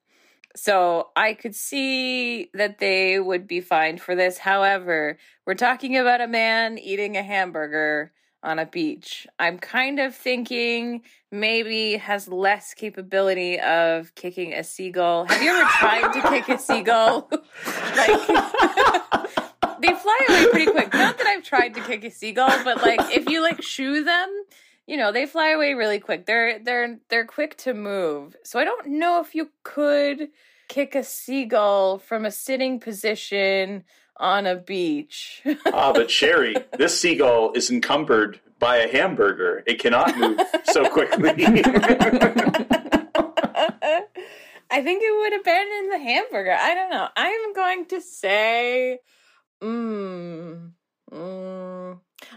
So I could see that they would be fined for this. However, we're talking about a man eating a hamburger on a beach. I'm kind of thinking maybe has less capability of kicking a seagull. Have you ever tried to kick a seagull? They fly away pretty quick. Not that I've tried to kick a seagull, but if you shoo them, they fly away really quick. They're quick to move. So I don't know if you could kick a seagull from a sitting position on a beach. But Sherry, this seagull is encumbered by a hamburger. It cannot move so quickly. I think it would abandon the hamburger. I don't know. I'm going to say... I'm going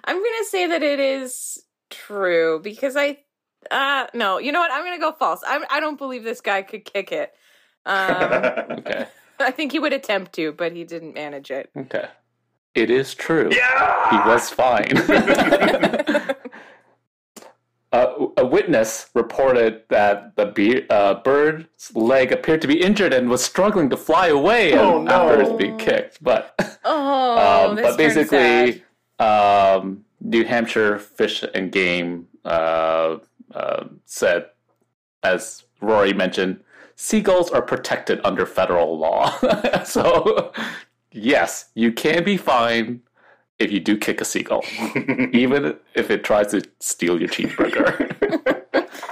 to say that it is... true, because no, you know what? I'm gonna go false. I don't believe this guy could kick it. Okay. I think he would attempt to, but he didn't manage it. Okay. It is true. Yeah! He was fine. A witness reported that the bird's leg appeared to be injured and was struggling to fly away after being kicked. But but basically, New Hampshire Fish and Game said, as Rory mentioned, seagulls are protected under federal law. So, yes, you can be fined if you do kick a seagull, even if it tries to steal your cheeseburger.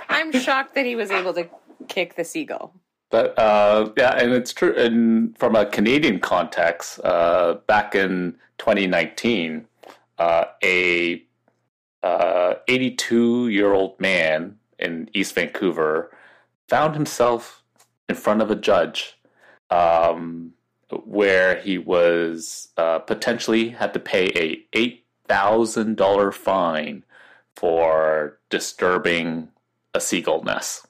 I'm shocked that he was able to kick the seagull. But, yeah, and it's true. And from a Canadian context, back in 2019... a 82-year-old man in East Vancouver found himself in front of a judge where he was potentially had to pay a $8,000 fine for disturbing a seagull nest.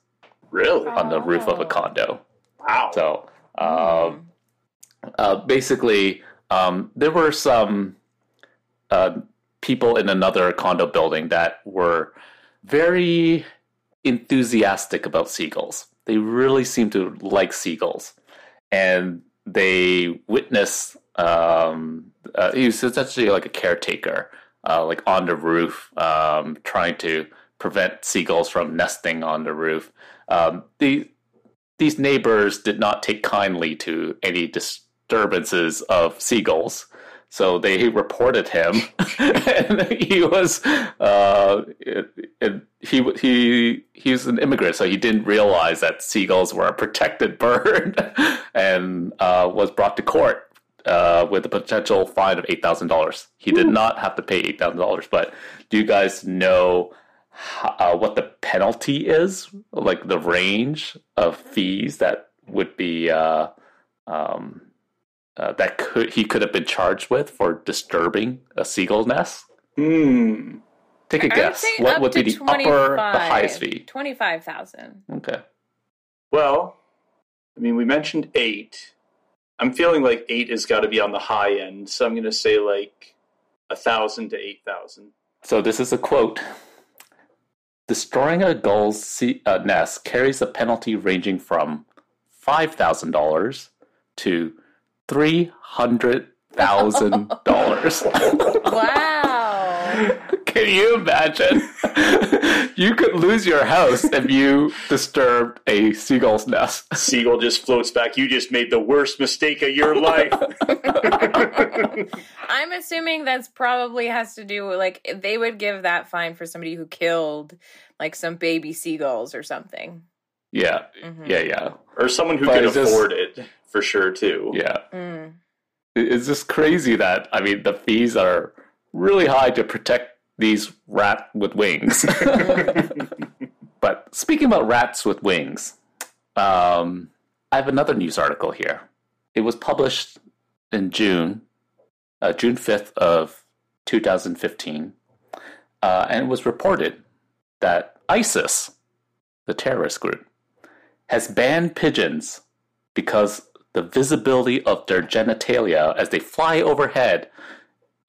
Really? On the roof of a condo. Wow. So basically, there were some... people in another condo building that were very enthusiastic about seagulls. They really seemed to like seagulls. And they witnessed, he was essentially like a caretaker like on the roof, trying to prevent seagulls from nesting on the roof. These neighbors did not take kindly to any disturbances of seagulls. So they reported him, and he was he was an immigrant, so he didn't realize that seagulls were a protected bird, and was brought to court with a potential fine of $8,000. He did not have to pay $8,000, but do you guys know what the penalty is? Like the range of fees that would be that he could have been charged with for disturbing a seagull nest? Take a guess. What would be the upper, the highest fee? $25,000. Okay. Well, I mean, we mentioned 8. I'm feeling like 8 has got to be on the high end, so I'm going to say like 1,000 to 8,000. So this is a quote. Destroying a gull's nest carries a penalty ranging from $5,000 to $300,000. Wow. Can you imagine? You could lose your house if you disturbed a seagull's nest. Seagull just floats back. You just made the worst mistake of your life. I'm assuming that's probably has to do with, like, they would give that fine for somebody who killed, like, some baby seagulls or something. Yeah, yeah. Or someone who could afford it, for sure, too. Yeah. It's just crazy that, I mean, the fees are really high to protect these rats with wings. But speaking about rats with wings, I have another news article here. It was published in June 5th of 2015, and it was reported that ISIS, the terrorist group, has banned pigeons because the visibility of their genitalia as they fly overhead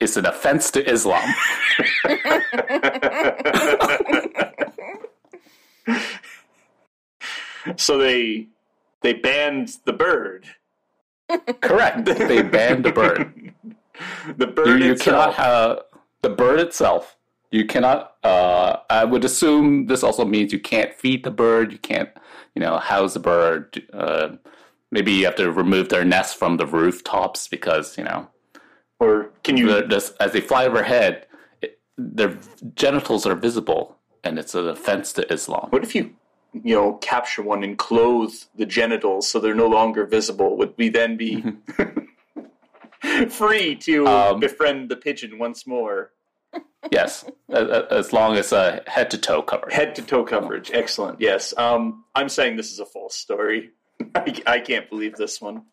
is an offense to Islam. So they banned the bird. Correct. They banned the bird. The bird itself. The bird itself. You cannot, I would assume this also means you can't feed the bird, you can't, house the bird. Maybe you have to remove their nest from the rooftops because, Or can you... As they fly overhead, their genitals are visible, and it's an offense to Islam. What if you, capture one and clothe the genitals so they're no longer visible? Would we then be free to befriend the pigeon once more? Yes, as long as head-to-toe coverage. Head-to-toe coverage, excellent, yes. I'm saying this is a false story. I can't believe this one.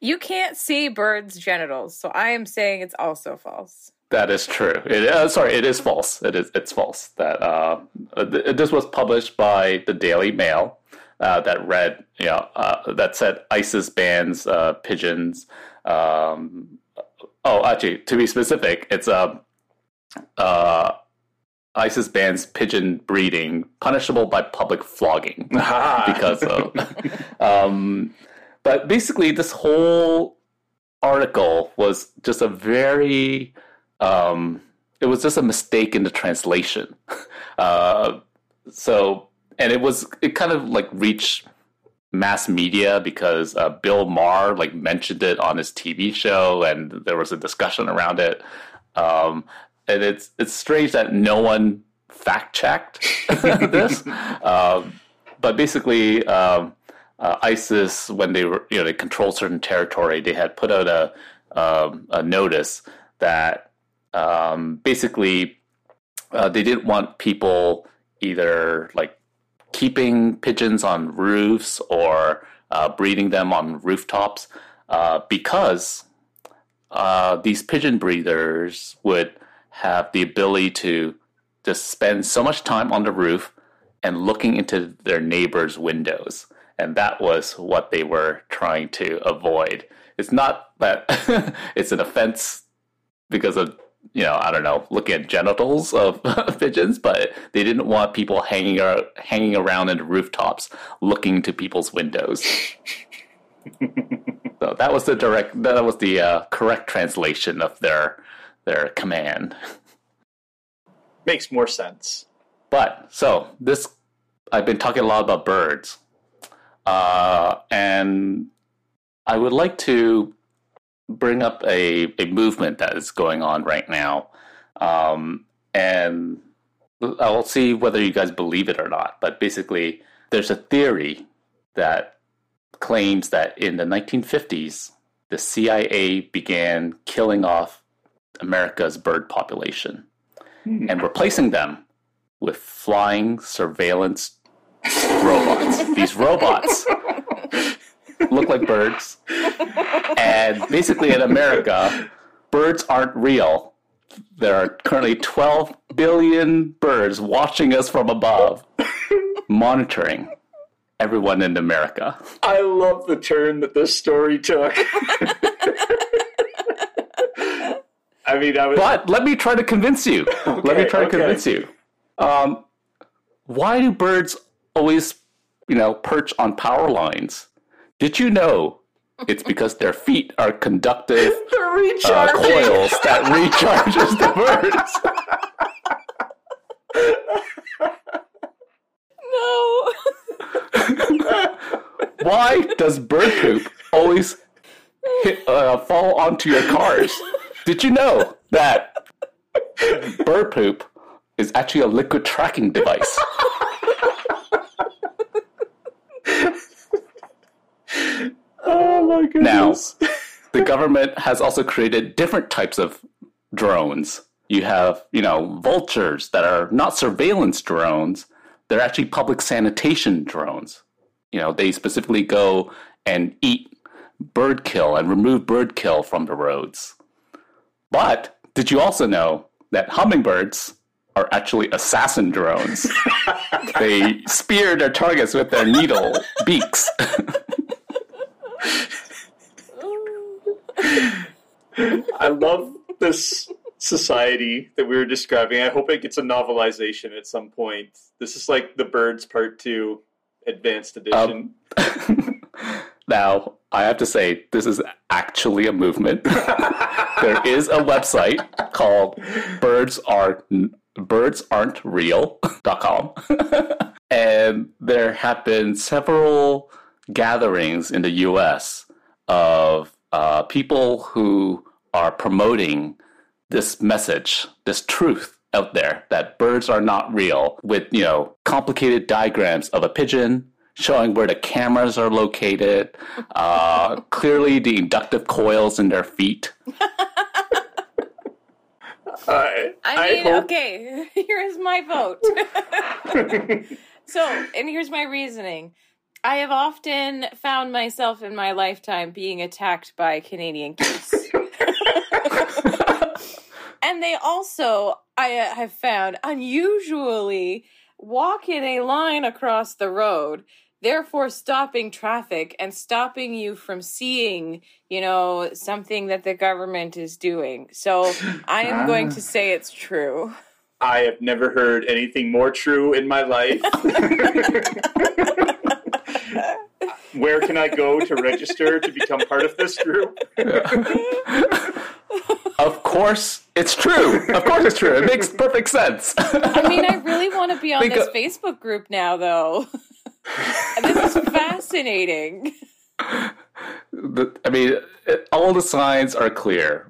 You can't see birds' genitals, so I am saying it's also false. That is true. It is false. It's false. That this was published by the Daily Mail that read, that said ISIS bans pigeons. Actually, to be specific, it's ISIS bans pigeon breeding, punishable by public flogging. Because of. But basically, this whole article was just a very. It was just a mistake in the translation. It kind of like reached mass media because Bill Maher mentioned it on his TV show, and there was a discussion around it. And it's strange that no one fact-checked this. But basically, ISIS, when they were, they controlled certain territory, they had put out a notice that they didn't want people either keeping pigeons on roofs or breeding them on rooftops because these pigeon breeders would have the ability to just spend so much time on the roof and looking into their neighbors' windows. And that was what they were trying to avoid. It's not that it's an offense because of, looking at genitals of pigeons, but they didn't want people hanging around in the rooftops looking into people's windows. So that was the correct translation of their their command. Makes more sense. But, so, this, I've been talking a lot about birds. And I would like to bring up a movement that is going on right now. And I'll see whether you guys believe it or not. But basically, there's a theory that claims that in the 1950s, the CIA began killing off America's bird population and replacing them with flying surveillance robots. These robots look like birds. And basically in America, birds aren't real. There are currently 12 billion birds watching us from above, monitoring everyone in America. I love the turn that this story took. I mean, I was... But let me try to convince you. Okay, let me try to convince you. Why do birds always, you know, perch on power lines? Did you know it's because their feet are conductive coils that recharges the birds? No. Why does bird poop always fall onto your cars? Did you know that bird poop is actually a liquid tracking device? Oh my goodness. Now, the government has also created different types of drones. You have, you know, vultures that are not surveillance drones. They're actually public sanitation drones. You know, they specifically go and eat bird kill and remove bird kill from the roads. But did you also know that hummingbirds are actually assassin drones? They spear their targets with their needle beaks. I love this society that we were describing. I hope it gets a novelization at some point. This is like The Birds Part 2 Advanced Edition. Now, I have to say, this is actually a movement. There is a website called birdsaren'treal.com. And there have been several gatherings in the U.S. of people who are promoting this message, this truth out there that birds are not real, with, you know, complicated diagrams of a pigeon showing where the cameras are located, clearly the inductive coils in their feet. I mean, okay, here's my vote. So, and here's my reasoning. I have often found myself in my lifetime being attacked by Canadian geese. And they also, I have found, unusually walk in a line across the road, therefore stopping traffic and stopping you from seeing, you know, something that the government is doing. So I am going to say it's true. I have never heard anything more true in my life. Where can I go to register to become part of this group? Yeah. Of course it's true. Of course it's true. It makes perfect sense. I mean, I really want to be on this Facebook group now, though. This is fascinating. I mean, all the signs are clear.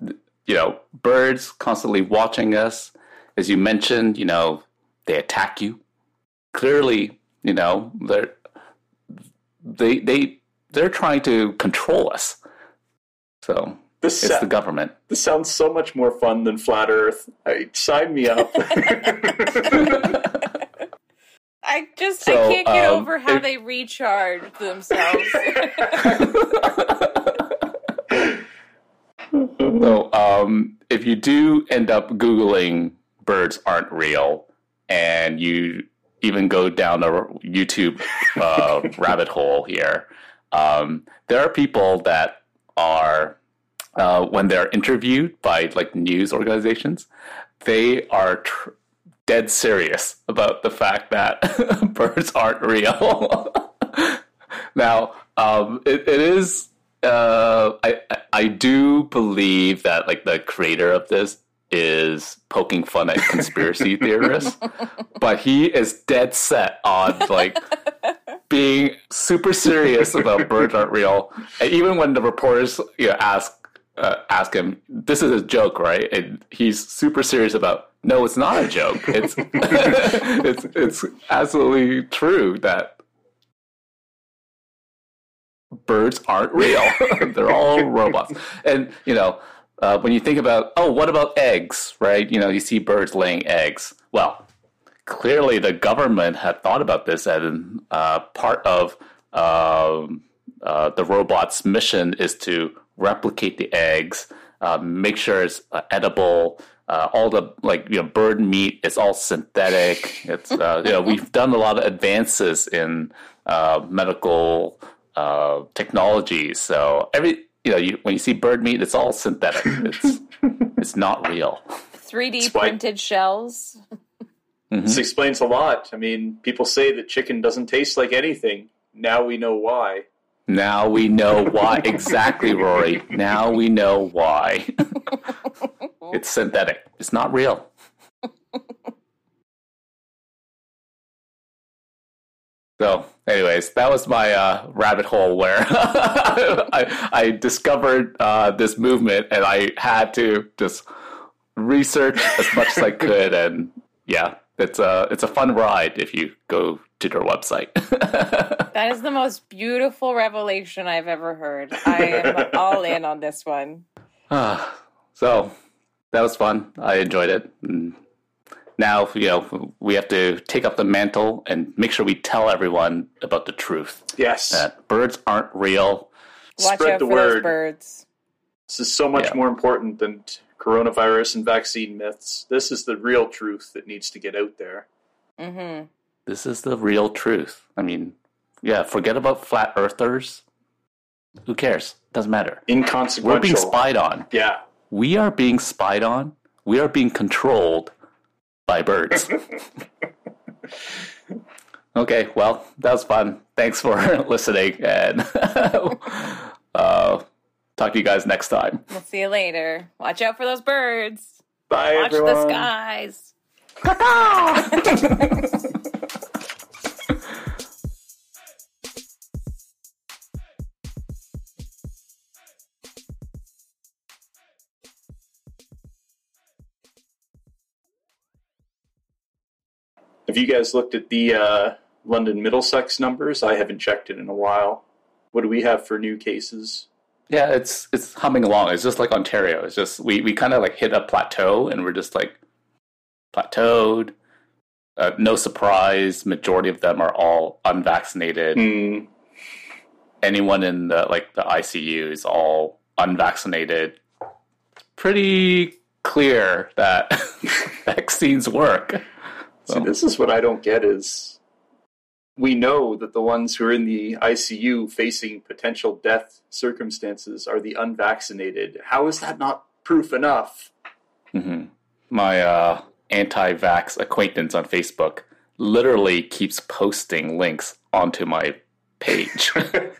You know, birds constantly watching us. As you mentioned, you know, they attack you. Clearly, you know, they're trying to control us. So... It's the government. This sounds so much more fun than Flat Earth. Sign me up. I can't get over how they recharge themselves. So, if you do end up Googling birds aren't real, and you even go down a YouTube rabbit hole here, there are people that are... when they're interviewed by like news organizations, they are dead serious about the fact that birds aren't real. Now, it is I do believe that, like, the creator of this is poking fun at conspiracy theorists, but he is dead set on, like, being super serious about Birds Aren't Real. And even when the reporters, you know, ask him, this is a joke, right? And he's super serious about, no, it's not a joke. It's it's absolutely true that birds aren't real. They're all robots. And, you know, when you think about, oh, what about eggs, right? You know, you see birds laying eggs. Well, clearly the government had thought about this, and part of the robot's mission is to replicate the eggs, make sure it's edible. All the, like, you know, bird meat is all synthetic. It's you know, we've done a lot of advances in medical technology, so when you see bird meat, it's all synthetic. It's it's not real. 3D printed shells. Mm-hmm. This explains a lot. I mean, people say that chicken doesn't taste like anything. Now we know why. Now we know why. Exactly, Rory. Now we know why. It's synthetic. It's not real. So, anyways, that was my rabbit hole where I discovered this movement, and I had to just research as much as I could. And yeah, it's a fun ride if you go to their website. That is the most beautiful revelation I've ever heard. I am all in on this one. So that was fun. I enjoyed it. And now, you know, we have to take up the mantle and make sure we tell everyone about the truth. Yes. That birds aren't real. Watch Spread out the for word. Those birds. This is so much more important than coronavirus and vaccine myths. This is the real truth that needs to get out there. Mm-hmm. This is the real truth. I mean, yeah, forget about flat earthers. Who cares? Doesn't matter. Inconsequential. We're being spied on. Yeah. We are being spied on. We are being controlled by birds. Okay, well, that was fun. Thanks for listening, and talk to you guys next time. We'll see you later. Watch out for those birds. Bye, watch everyone. Watch the skies. Have you guys looked at the London Middlesex numbers? I haven't checked it in a while. What do we have for new cases? Yeah, it's humming along. It's just like Ontario. It's just we kind of like hit a plateau, and we're just like plateaued. No surprise, majority of them are all unvaccinated. Mm. Anyone in the ICU is all unvaccinated. It's pretty clear that vaccines work. So this is what I don't get is we know that the ones who are in the ICU facing potential death circumstances are the unvaccinated. How is that not proof enough? Mm-hmm. My anti-vax acquaintance on Facebook literally keeps posting links onto my page.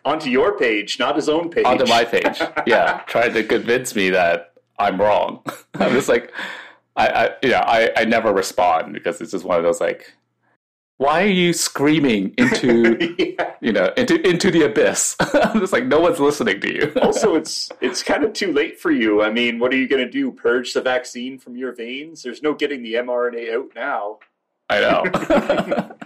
Onto your page, not his own page. Onto my page, yeah. Trying to convince me that I'm wrong. I'm just like... I never respond because it's just one of those like, why are you screaming into into the abyss? I'm just like, no one's listening to you. Also, it's kind of too late for you. I mean, what are you going to do? Purge the vaccine from your veins? There's no getting the mRNA out now. I know.